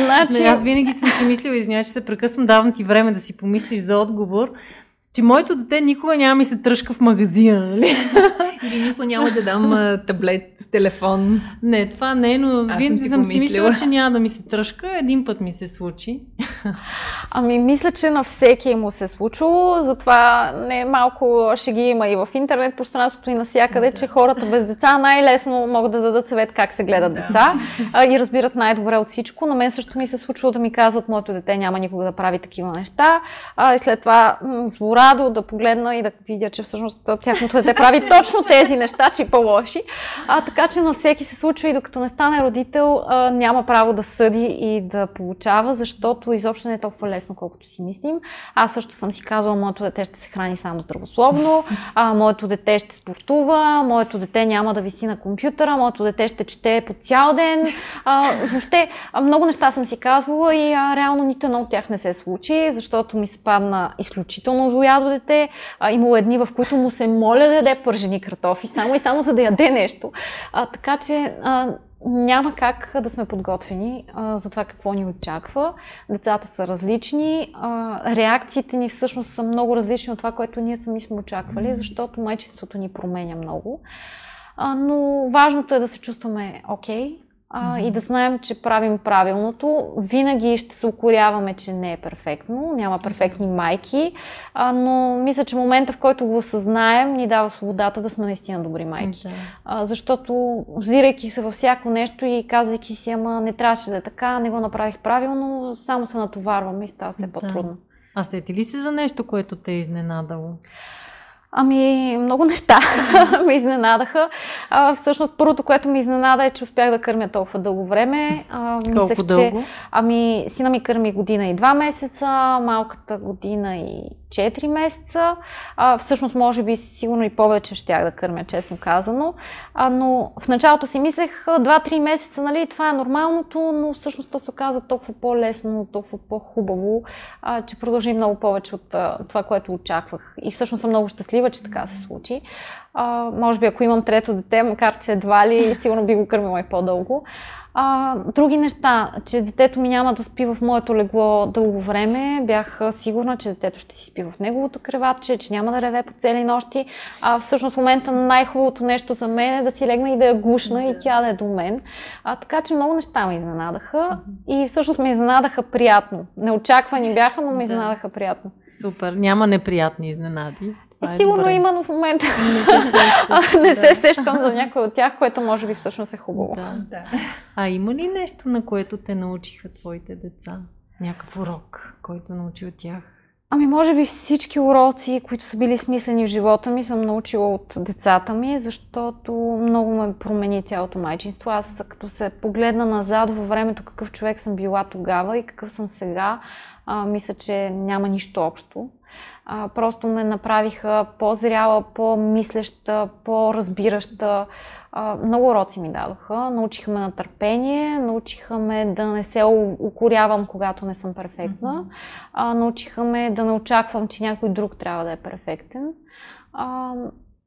Значи... Аз винаги съм си мислила, извиня, че се прекъсвам, давам ти време да си помислиш за отговор, че моето дете никога няма ми се тръшка в магазина, нали? Или никога няма да дам таблет, телефон. Не, това не, но винаги съм си мислила, че няма да ми се тръшка. Един път ми се случи. Ами мисля, че на всеки му се е случило, затова не малко ще ги има и в интернет пространството и навсякъде, да. че хората без деца най-лесно могат да дадат съвет как се гледат да. деца и разбират най-добре от всичко. На мен също ми се случило да ми казват, моето дете няма никога да прави такива неща. И след това злорадо да погледна и да видя, че всъщност тяхното дете прави точно тези неща, че по-лоши. А, така че на всеки се случва и докато не стане родител, а, няма право да съди и да получава, защото изобщо не е толкова лесно, колкото си мислим. Аз също съм си казвала, моето дете ще се храни само здравословно, а, моето дете ще спортува, моето дете няма да виси на компютъра, моето дете ще чете по цял ден. А, въобще много неща съм си казвала и а, реално нито едно от тях не се случи, защото ми се падна изключително злоядо дете. А, имало едни, в които му се моля да яде пържени картофи, само и само за да яде нещо. А, така че а, няма как да сме подготвени а, за това какво ни очаква. Децата са различни, а, реакциите ни всъщност са много различни от това, което ние сами сме очаквали, защото майчинството ни променя много. А, но важното е да се чувстваме окей. А, и да знаем, че правим правилното. Винаги ще се укоряваме, че не е перфектно, няма перфектни майки, а, но мисля, че момента, в който го осъзнаем, ни дава свободата да сме наистина добри майки. Да. А, защото взирайки се във всяко нещо и казвайки си, ама не трябваше да е така, не го направих правилно, само се натоварваме и става все да. по-трудно. А сети ли си за нещо, което те е изненадало? Ами, много неща ме изненадаха. А, всъщност, първото, което ми изненада е, че успях да кърмя толкова дълго време. А, мислех, Колко дълго? Че, ами, сина ми кърми година и два месеца, малката година и четири месеца. А, всъщност, може би, сигурно и повече щях да кърмя, честно казано. А, но в началото си мислех, два-три месеца, нали, това е нормалното, но всъщност това се оказа толкова по-лесно, толкова по-хубаво, а, че продължи много повече от а, това, което очаквах. И всъщност съм много щастлива, че така се случи. А, може би ако имам трето дете, макар че едва ли, сигурно би го кърмила и по-дълго. А, други неща, че детето ми няма да спи в моето легло дълго време. Бях сигурна, че детето ще си спи в неговото креватче, че няма да реве по цели нощи. А, всъщност в момента най-хубавото нещо за мен е да си легна и да я гушна и тя да е до мен. А, така че много неща ме изненадаха и всъщност ме изненадаха приятно. Неочаквани бяха, но ме изненадаха приятно. Супер, няма неприятни изненади. И сигурно добре. Има, но в момента не се сещам, не се сещам за някой от тях, което може би всъщност е хубаво. Да, да. А има ли нещо, на което те научиха твоите деца? Някакъв урок, който научи от тях? Ами може би всички уроци, които са били смислени в живота ми, съм научила от децата ми, защото много ме промени цялото майчинство. Аз като се погледна назад във времето, какъв човек съм била тогава и какъв съм сега, а, мисля, че няма нищо общо. А, просто ме направиха по-зряла, по-мислеща, по-разбираща. А, много уроци ми дадоха. Научиха ме на търпение, научиха ме да не се укорявам, когато не съм перфектна. А, научиха ме да не очаквам, че някой друг трябва да е перфектен. А,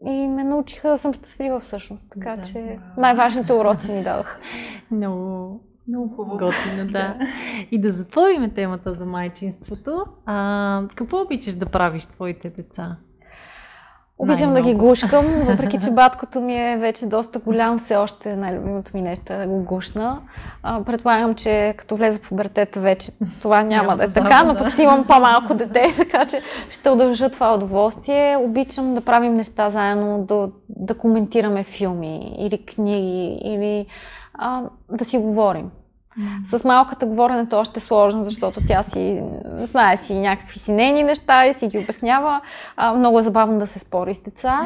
и ме научиха да съм щастлива всъщност. Така да, че най-важните уроци ми дадоха. Много... Много хубаво. Готино, да. И да затвориме темата за майчинството. А, какво обичаш да правиш с твоите деца? Обичам да ги гушкам, въпреки че баткото ми е вече доста голям, все още най-любимото ми нещо е да го гушна. А, предполагам, че като влезе в пубертета вече това няма, няма да е да, така, да, но пък да. Си имам по-малко дете, така че ще удължа това удоволствие. Обичам да правим неща заедно, да, да коментираме филми или книги, или а, да си говорим. С малката говоренето още е сложно, защото тя си знае си някакви си нейни неща и си ги обяснява. А, много е забавно да се спори с деца.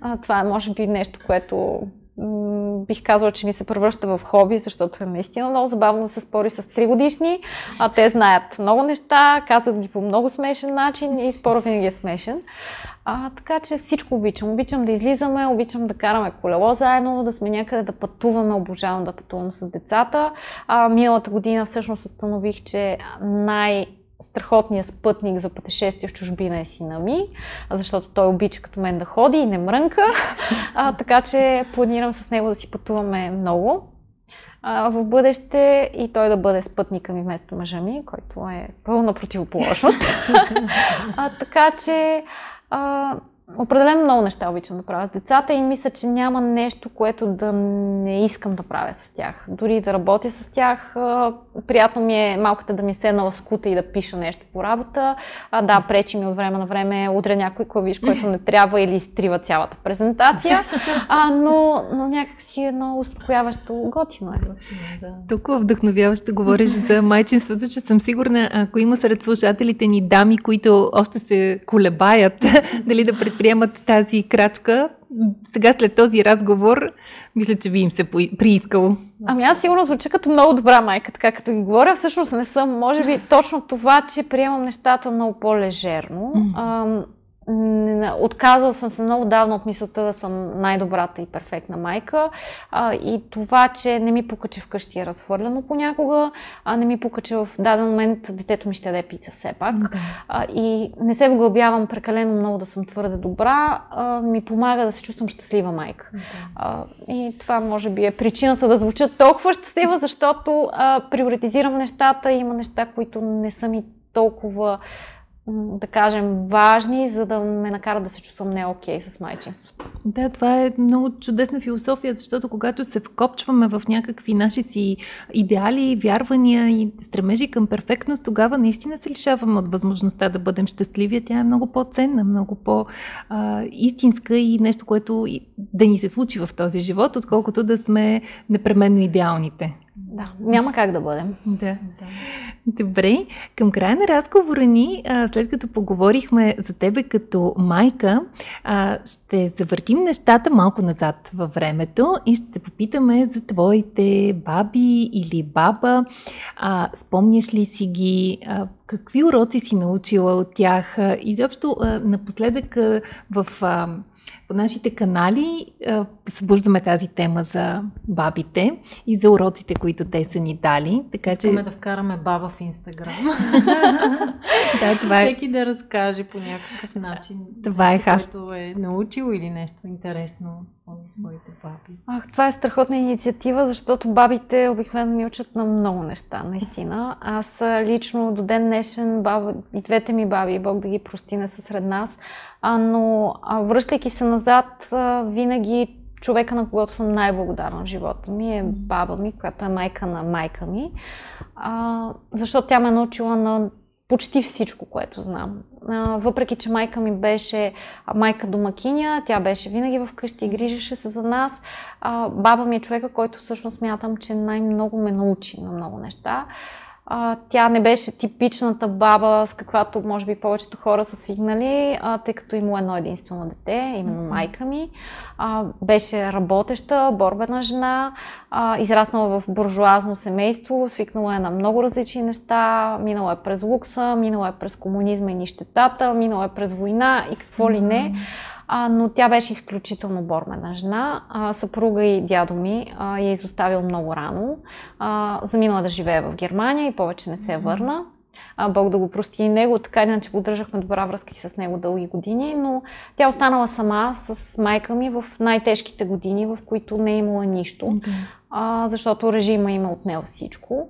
А, това е може би нещо, което м- бих казала, че ми се превръща в хобби, защото е наистина много забавно да се спори с тригодишни. А те знаят много неща, казват ги по много смешен начин и спора винаги е смешен. А, така че всичко обичам. Обичам да излизаме, обичам да караме колело заедно, да сме някъде да пътуваме, обожавам да пътувам с децата. А, миналата година всъщност установих, че най-страхотният спътник за пътешествие в чужбина е сина ми, защото той обича като мен да ходи и не мрънка. А, така че планирам с него да си пътуваме много а, в бъдеще и той да бъде спътника ми вместо мъжа ми, който е пълна противоположност. А, така че А, определено много неща обичам да правя с децата и мисля, че няма нещо, което да не искам да правя с тях. Дори да работя с тях, а, приятно ми е малката да ми седна в скута и да пиша нещо по работа. А, да, пречи ми от време на време, удря някой клавиш, който не трябва или изтрива цялата презентация, а, но, но някак си едно успокояващо, готино е. Да. Толкова вдъхновяващо да говориш за майчинството, че съм сигурна, ако има сред слушателите ни дами, които още се колебаят дали да приемат тази крачка, сега след този разговор, мисля, че би им се приискало. Ами аз сигурно звуча като много добра майка, така като ги говоря. Всъщност не съм, може би точно това, че приемам нещата много по-лежерно. Mm-hmm. Отказала съм се много давно от мисълта да съм най-добрата и перфектна майка а, и това, че не ми пука, че вкъщи е разхвърляно понякога, а не ми пука, че в даден момент детето ми ще яде пица все пак okay. а, и не се вглъбявам прекалено много да съм твърде добра, а, ми помага да се чувствам щастлива майка. Okay. А, и това може би е причината да звуча толкова щастлива, защото а, приоритизирам нещата, има неща, които не са ми толкова да кажем, важни, за да ме накара да се чувствам не окей с майчинството. Да, това е много чудесна философия, защото когато се вкопчваме в някакви наши си идеали, вярвания и стремежи към перфектност, тогава наистина се лишаваме от възможността да бъдем щастливи. Тя е много по-ценна, много по-истинска и нещо, което да ни се случи в този живот, отколкото да сме непременно идеалните. Да, няма как да бъдем. Да. Добре, към края на разговора ни, след като поговорихме за тебе като майка, ще завъртим нещата малко назад във времето и ще те попитаме за твоите баби или баба. Спомняш ли си ги? Какви уроци си научила от тях? Изобщо напоследък в по нашите канали събуждаме тази тема за бабите и за уроците, които те са ни дали. Така, искаме че... да вкараме баба в Инстаграм. Да, това е... Всеки да разкаже по някакъв начин, това е хаш... което е научил или нещо интересно от своите баби. Ах, това е страхотна инициатива, защото бабите обикновено ни учат на много неща, наистина. Аз лично до ден днешен баба, и двете ми баби, Бог да ги прости, не са сред нас, а, но а, връщайки се назад, а, винаги човека, на когото съм най-благодарна в живота ми е баба ми, която е майка на майка ми, а, защото тя ме научила на почти всичко, което знам. Въпреки, че майка ми беше майка домакиня, тя беше винаги вкъщи и грижеше се за нас. Баба ми е човека, който всъщност смятам, че най-много ме научи на много неща. Тя не беше типичната баба, с каквато може би повечето хора са свикнали, тъй като има едно единствено дете, именно майка ми. Беше работеща, борбена жена, израснала в буржуазно семейство, свикнала е на много различни неща, минала е през лукса, минала е през комунизма и нищетата, минала е през война и какво ли не. А, но тя беше изключително борбена жена. А, съпруга и дядо ми а, я изоставил много рано. А, заминала да живее в Германия и повече не се е върна. А, Бог да го прости и него, така иначе поддържахме добра връзка и с него дълги години, но тя останала сама с майка ми в най-тежките години, в които не е имала нищо. а, защото режима има отнел всичко.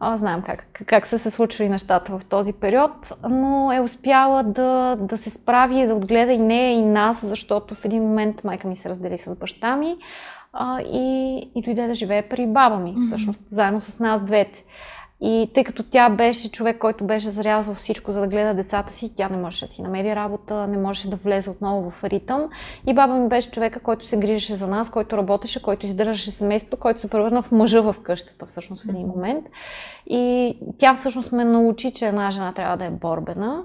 А, знаем как, как са се случвали нещата в този период, но е успяла да, да се справи и да отгледа и нея, и нас, защото в един момент майка ми се раздели с баща ми а, и, и дойде да живее при баба ми, всъщност, заедно с нас двете. И тъй като тя беше човек, който беше зарязал всичко, за да гледа децата си, тя не можеше да си намери работа, не можеше да влезе отново в ритъм. И баба ми беше човека, който се грижеше за нас, който работеше, който издържаше семейството, който се превърна в мъжа в къщата всъщност в един момент. И тя всъщност ме научи, че една жена трябва да е борбена,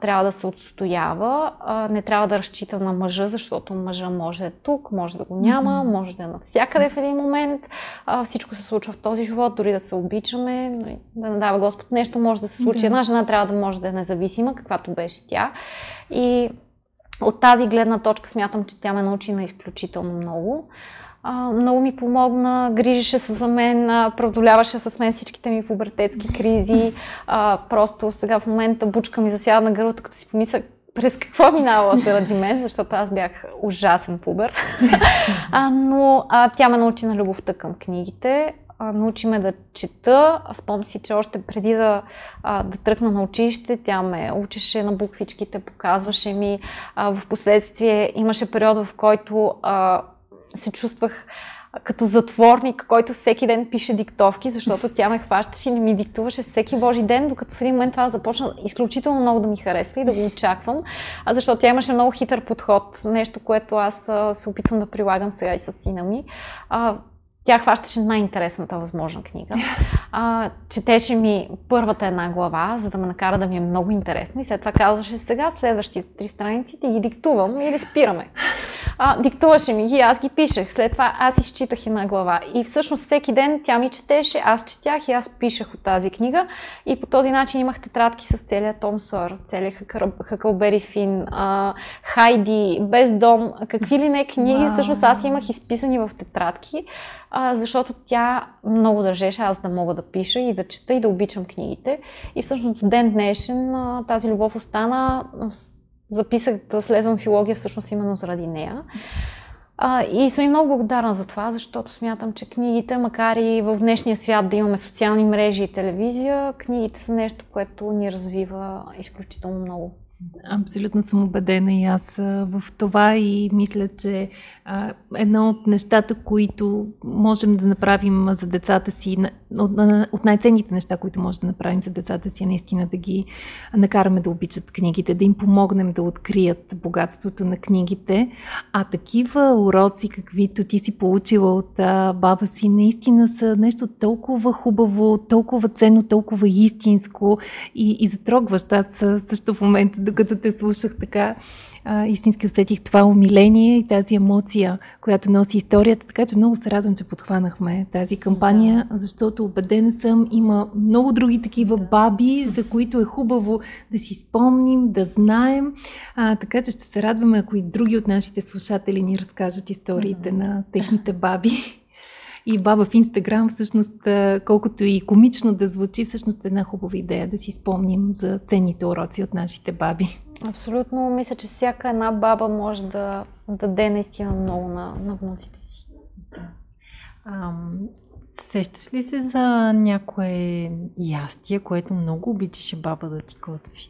трябва да се отстоява, не трябва да разчита на мъжа, защото мъжа може да е тук, може да го няма, може да е навсякъде в един момент. Всичко се случва в този живот, дори да се обичаме, да не дава Господ, нещо може да се случи. Една жена трябва да може да е независима, каквато беше тя. И от тази гледна точка смятам, че тя ме научи на изключително много. Много ми помогна, грижеше се за мен, преодоляваше с мен всичките ми пубертетски кризи. Просто сега в момента бучка ми засяда на гърлото, като си помисля през какво минава заради мен, защото аз бях ужасен пубер. Но тя ме научи на любовта към книгите. Научи ме да чета. Спомням си, че още преди да, да тръгна на училище, тя ме учеше на буквичките, показваше ми. В последствие имаше период, в който се чувствах като затворник, който всеки ден пише диктовки, защото тя ме хващаше и ми диктуваше всеки божи ден, докато в един момент това започна изключително много да ми харесва и да го очаквам, защото тя имаше много хитър подход, нещо, което аз се опитвам да прилагам сега и с сина ми. Тя хващаше най-интересната възможна книга. А, четеше ми първата една глава, за да ме накара да ми е много интересно и след това казваше: сега следващите три страници ти ги диктувам или спираме. А, диктуваше ми ги, аз ги пишех, след това аз изчитах една глава и всъщност всеки ден тя ми четеше, аз четях и аз пишех от тази книга и по този начин имах тетрадки с целия Том Сойер, целия Хъкълбери Фин, а, Хайди, Бездом, какви ли не книги, всъщност аз имах изписани в тетрадки. А, защото тя много държеше аз да мога да пиша и да чета и да обичам книгите. И всъщност до ден днешен а, тази любов остана. Записах да следвам филология всъщност именно заради нея. А, и съм и много благодарна за това, защото смятам, че книгите, макар и в днешния свят да имаме социални мрежи и телевизия, книгите са нещо, което ни развива изключително много. Абсолютно съм убедена и аз в това и мисля, че а, едно от нещата, които можем да направим за децата си, от, от най-ценните неща, които можем да направим за децата си, е наистина да ги накараме да обичат книгите, да им помогнем да открият богатството на книгите. А такива уроци, каквито ти си получила от а, баба си, наистина са нещо толкова хубаво, толкова ценно, толкова истинско и, и затрогващо. Аз също в момента, докато те слушах, така а, истински усетих това умиление и тази емоция, която носи историята. Така че много се радвам, че подхванахме тази кампания, да. Защото убедена съм, има много други такива баби, за които е хубаво да си спомним, да знаем. А, така че ще се радваме, ако и други от нашите слушатели ни разкажат историите да. На техните баби. И баба в Инстаграм, всъщност, колкото и комично да звучи, всъщност е една хубава идея да си спомним за ценните уроци от нашите баби. Абсолютно. Мисля, че всяка една баба може да даде наистина много на, на внуците си. Ам, сещаш ли се за някое ястие, което много обичаше баба да ти готви?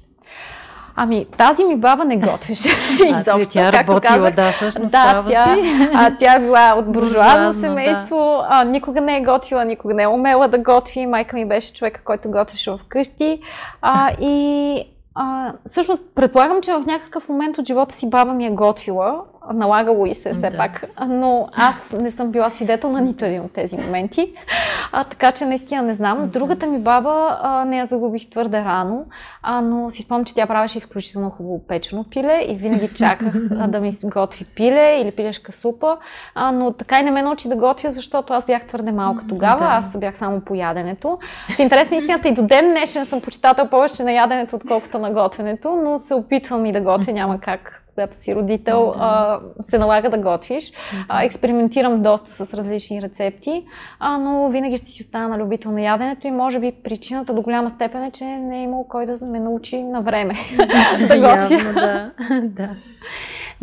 Ами, тази ми баба не готвеше. Изобщо, тя работила, да, всъщност да, тя, си. А, тя е била от буржуазно семейство, да. а, никога не е готвила, никога не е умела да готви. Майка ми беше човека, който готвеше вкъщи. А, и а, всъщност, предполагам, че в някакъв момент от живота си баба ми е готвила. Налагало и се все да. пак, но аз не съм била свидетел на нито един от тези моменти, а, така че наистина не знам. Другата ми баба а, не я загубих твърде рано, а, но си спомням, че тя правеше изключително хубаво печено пиле и винаги чаках а, да ми готви пиле или пилешка супа, а, но така и не ме научи да готвя, защото аз бях твърде малка тогава, да. аз бях само по яденето. В интерес на истината и до ден днешен съм почитател повече на яденето, отколкото на готвенето, но се опитвам и да готвя, няма как. Когато си родител, да, да. А, се налага да готвиш. А, експериментирам доста с различни рецепти, а, но винаги ще си остана на любител на яденето и може би причината до голяма степен е, че не е имало кой да ме научи на време да готвя. Явно, да. Да.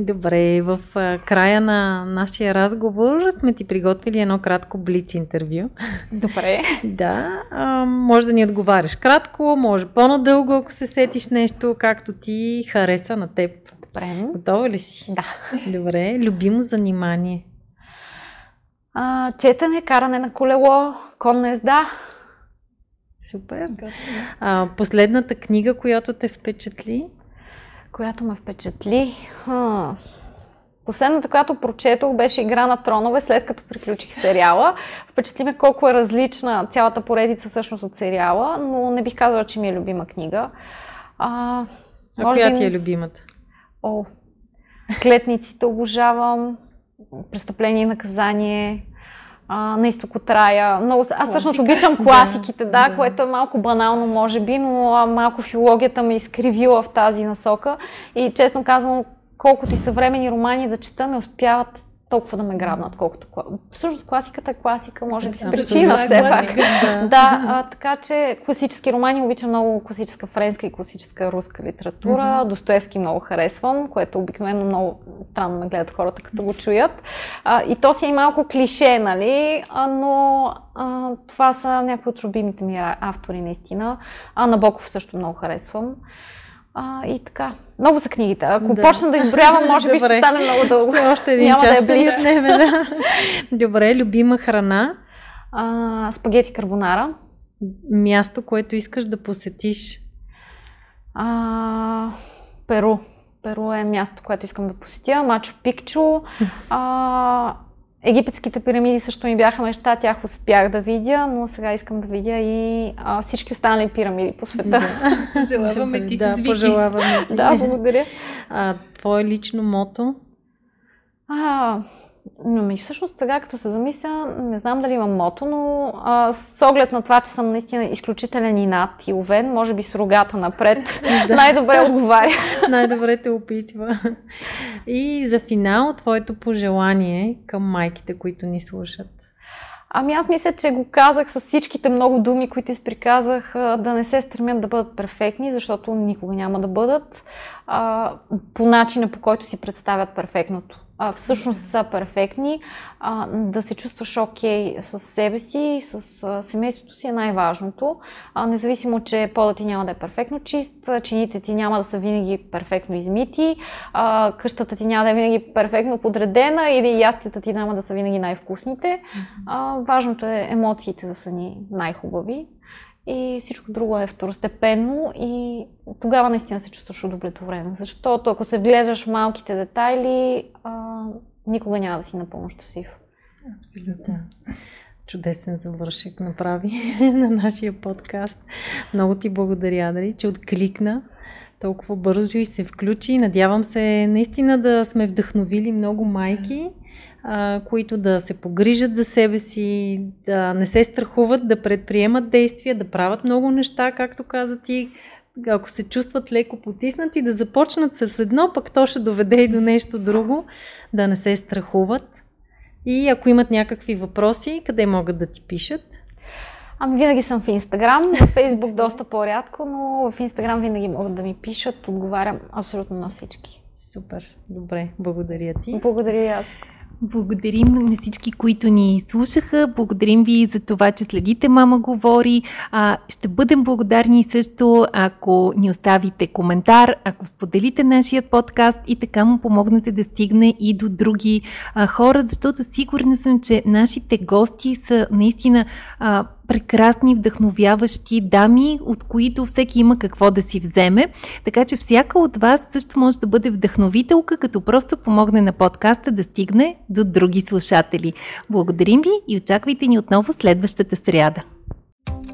Добре, в края на нашия разговор сме ти приготвили едно кратко блиц интервю. Добре. Да, а, може да ни отговариш кратко, може по-надълго, ако се сетиш нещо, както ти хареса на теб. Добре. Готова ли си? Да. Добре, любимо занимание? А, четене, каране на колело, конна езда. Супер. А, последната книга, която те впечатли? Която ме впечатли. Хм. Последната, която прочетох, беше Игра на тронове, след като приключих сериала. Впечатли ме колко е различна цялата поредица всъщност от сериала, но не бих казала, че ми е любима книга. А, а коя би... ти е любимата? О, Клетниците обожавам, Престъпление и наказание, а, На изток от рая. Много... Аз всъщност обичам класиките, да, да, което е малко банално може би, но малко филологията ме изкривила в тази насока и честно казвам, колкото и съвременни романи да чета, не успяват толкова да ме грабнат, колкото... Всъщност класиката е класика, може би с причина все пак. Да, да а, така че класически романи, обичам много класическа френска и класическа руска литература. Mm-hmm. Достоевски много харесвам, което обикновено много странно ме гледат хората, като го чуят. А, и то си е малко клише, нали, а, но а, това са някои от любимите ми автори наистина. А Набоков също много харесвам. А, и така. Много са книгите. Ако да. почна да изброявам, може би ще стане много дълго. Ще още един час да е блиц. Да. Добре, любима храна? А, спагети карбонара. Място, което искаш да посетиш? А, Перу. Перу е място, което искам да посетя. Мачу Пикчу. А, египетските пирамиди също ми бяха неща, тях успях да видя, но сега искам да видя и а, всички останали пирамиди по света. Да. Пожелаваме ти, да, пожелаваме ти. Да, благодаря. А, твое лично мото? А, но ми всъщност сега, като се замисля, не знам дали имам мото, но а, с оглед на това, че съм наистина изключителен инат и овен, може би с рогата напред, да. най-добре отговаря. Най-добре те описва. И за финал, твоето пожелание към майките, които ни слушат? Ами аз мисля, че го казах с всичките много думи, които изприказах, да не се стремят да бъдат перфектни, защото никога няма да бъдат а, по начина, по който си представят перфектното. Всъщност са перфектни. Да се чувстваш окей okay с себе си, с семейството си е най-важното. Независимо, че подът ти няма да е перфектно чист, чините ти няма да са винаги перфектно измити, къщата ти няма да е винаги перфектно подредена или ястията ти няма да са винаги най-вкусните. Важното е емоциите да са ни най-хубави и всичко друго е второстепенно и тогава наистина се чувстваш удовлетворена, защото ако се вглеждаш в малките детайли, а, никога няма да си напълно щастлив. Абсолютно. Чудесен завършек направи на нашия подкаст. Много ти благодаря, Адри, че откликна толкова бързо и се включи. Надявам се наистина да сме вдъхновили много майки, а, които да се погрижат за себе си, да не се страхуват, да предприемат действия, да правят много неща, както каза ти, ако се чувстват леко потиснати, да започнат с едно, пък то ще доведе и до нещо друго, да не се страхуват. И ако имат някакви въпроси, къде могат да ти пишат? Ами винаги съм в Инстаграм, в Фейсбук доста по-рядко, но в Инстаграм винаги могат да ми пишат, отговарям абсолютно на всички. Супер, добре, благодаря ти. Благодаря и аз. Благодарим на всички, които ни слушаха. Благодарим ви за това, че следите Мама говори. А, ще бъдем благодарни също, ако ни оставите коментар, ако споделите нашия подкаст и така му помогнете да стигне и до други а, хора, защото сигурна съм, че нашите гости са наистина а, прекрасни, вдъхновяващи дами, от които всеки има какво да си вземе. Така че всяка от вас също може да бъде вдъхновителка, като просто помогне на подкаста да стигне до други слушатели. Благодарим ви и очаквайте ни отново следващата сряда.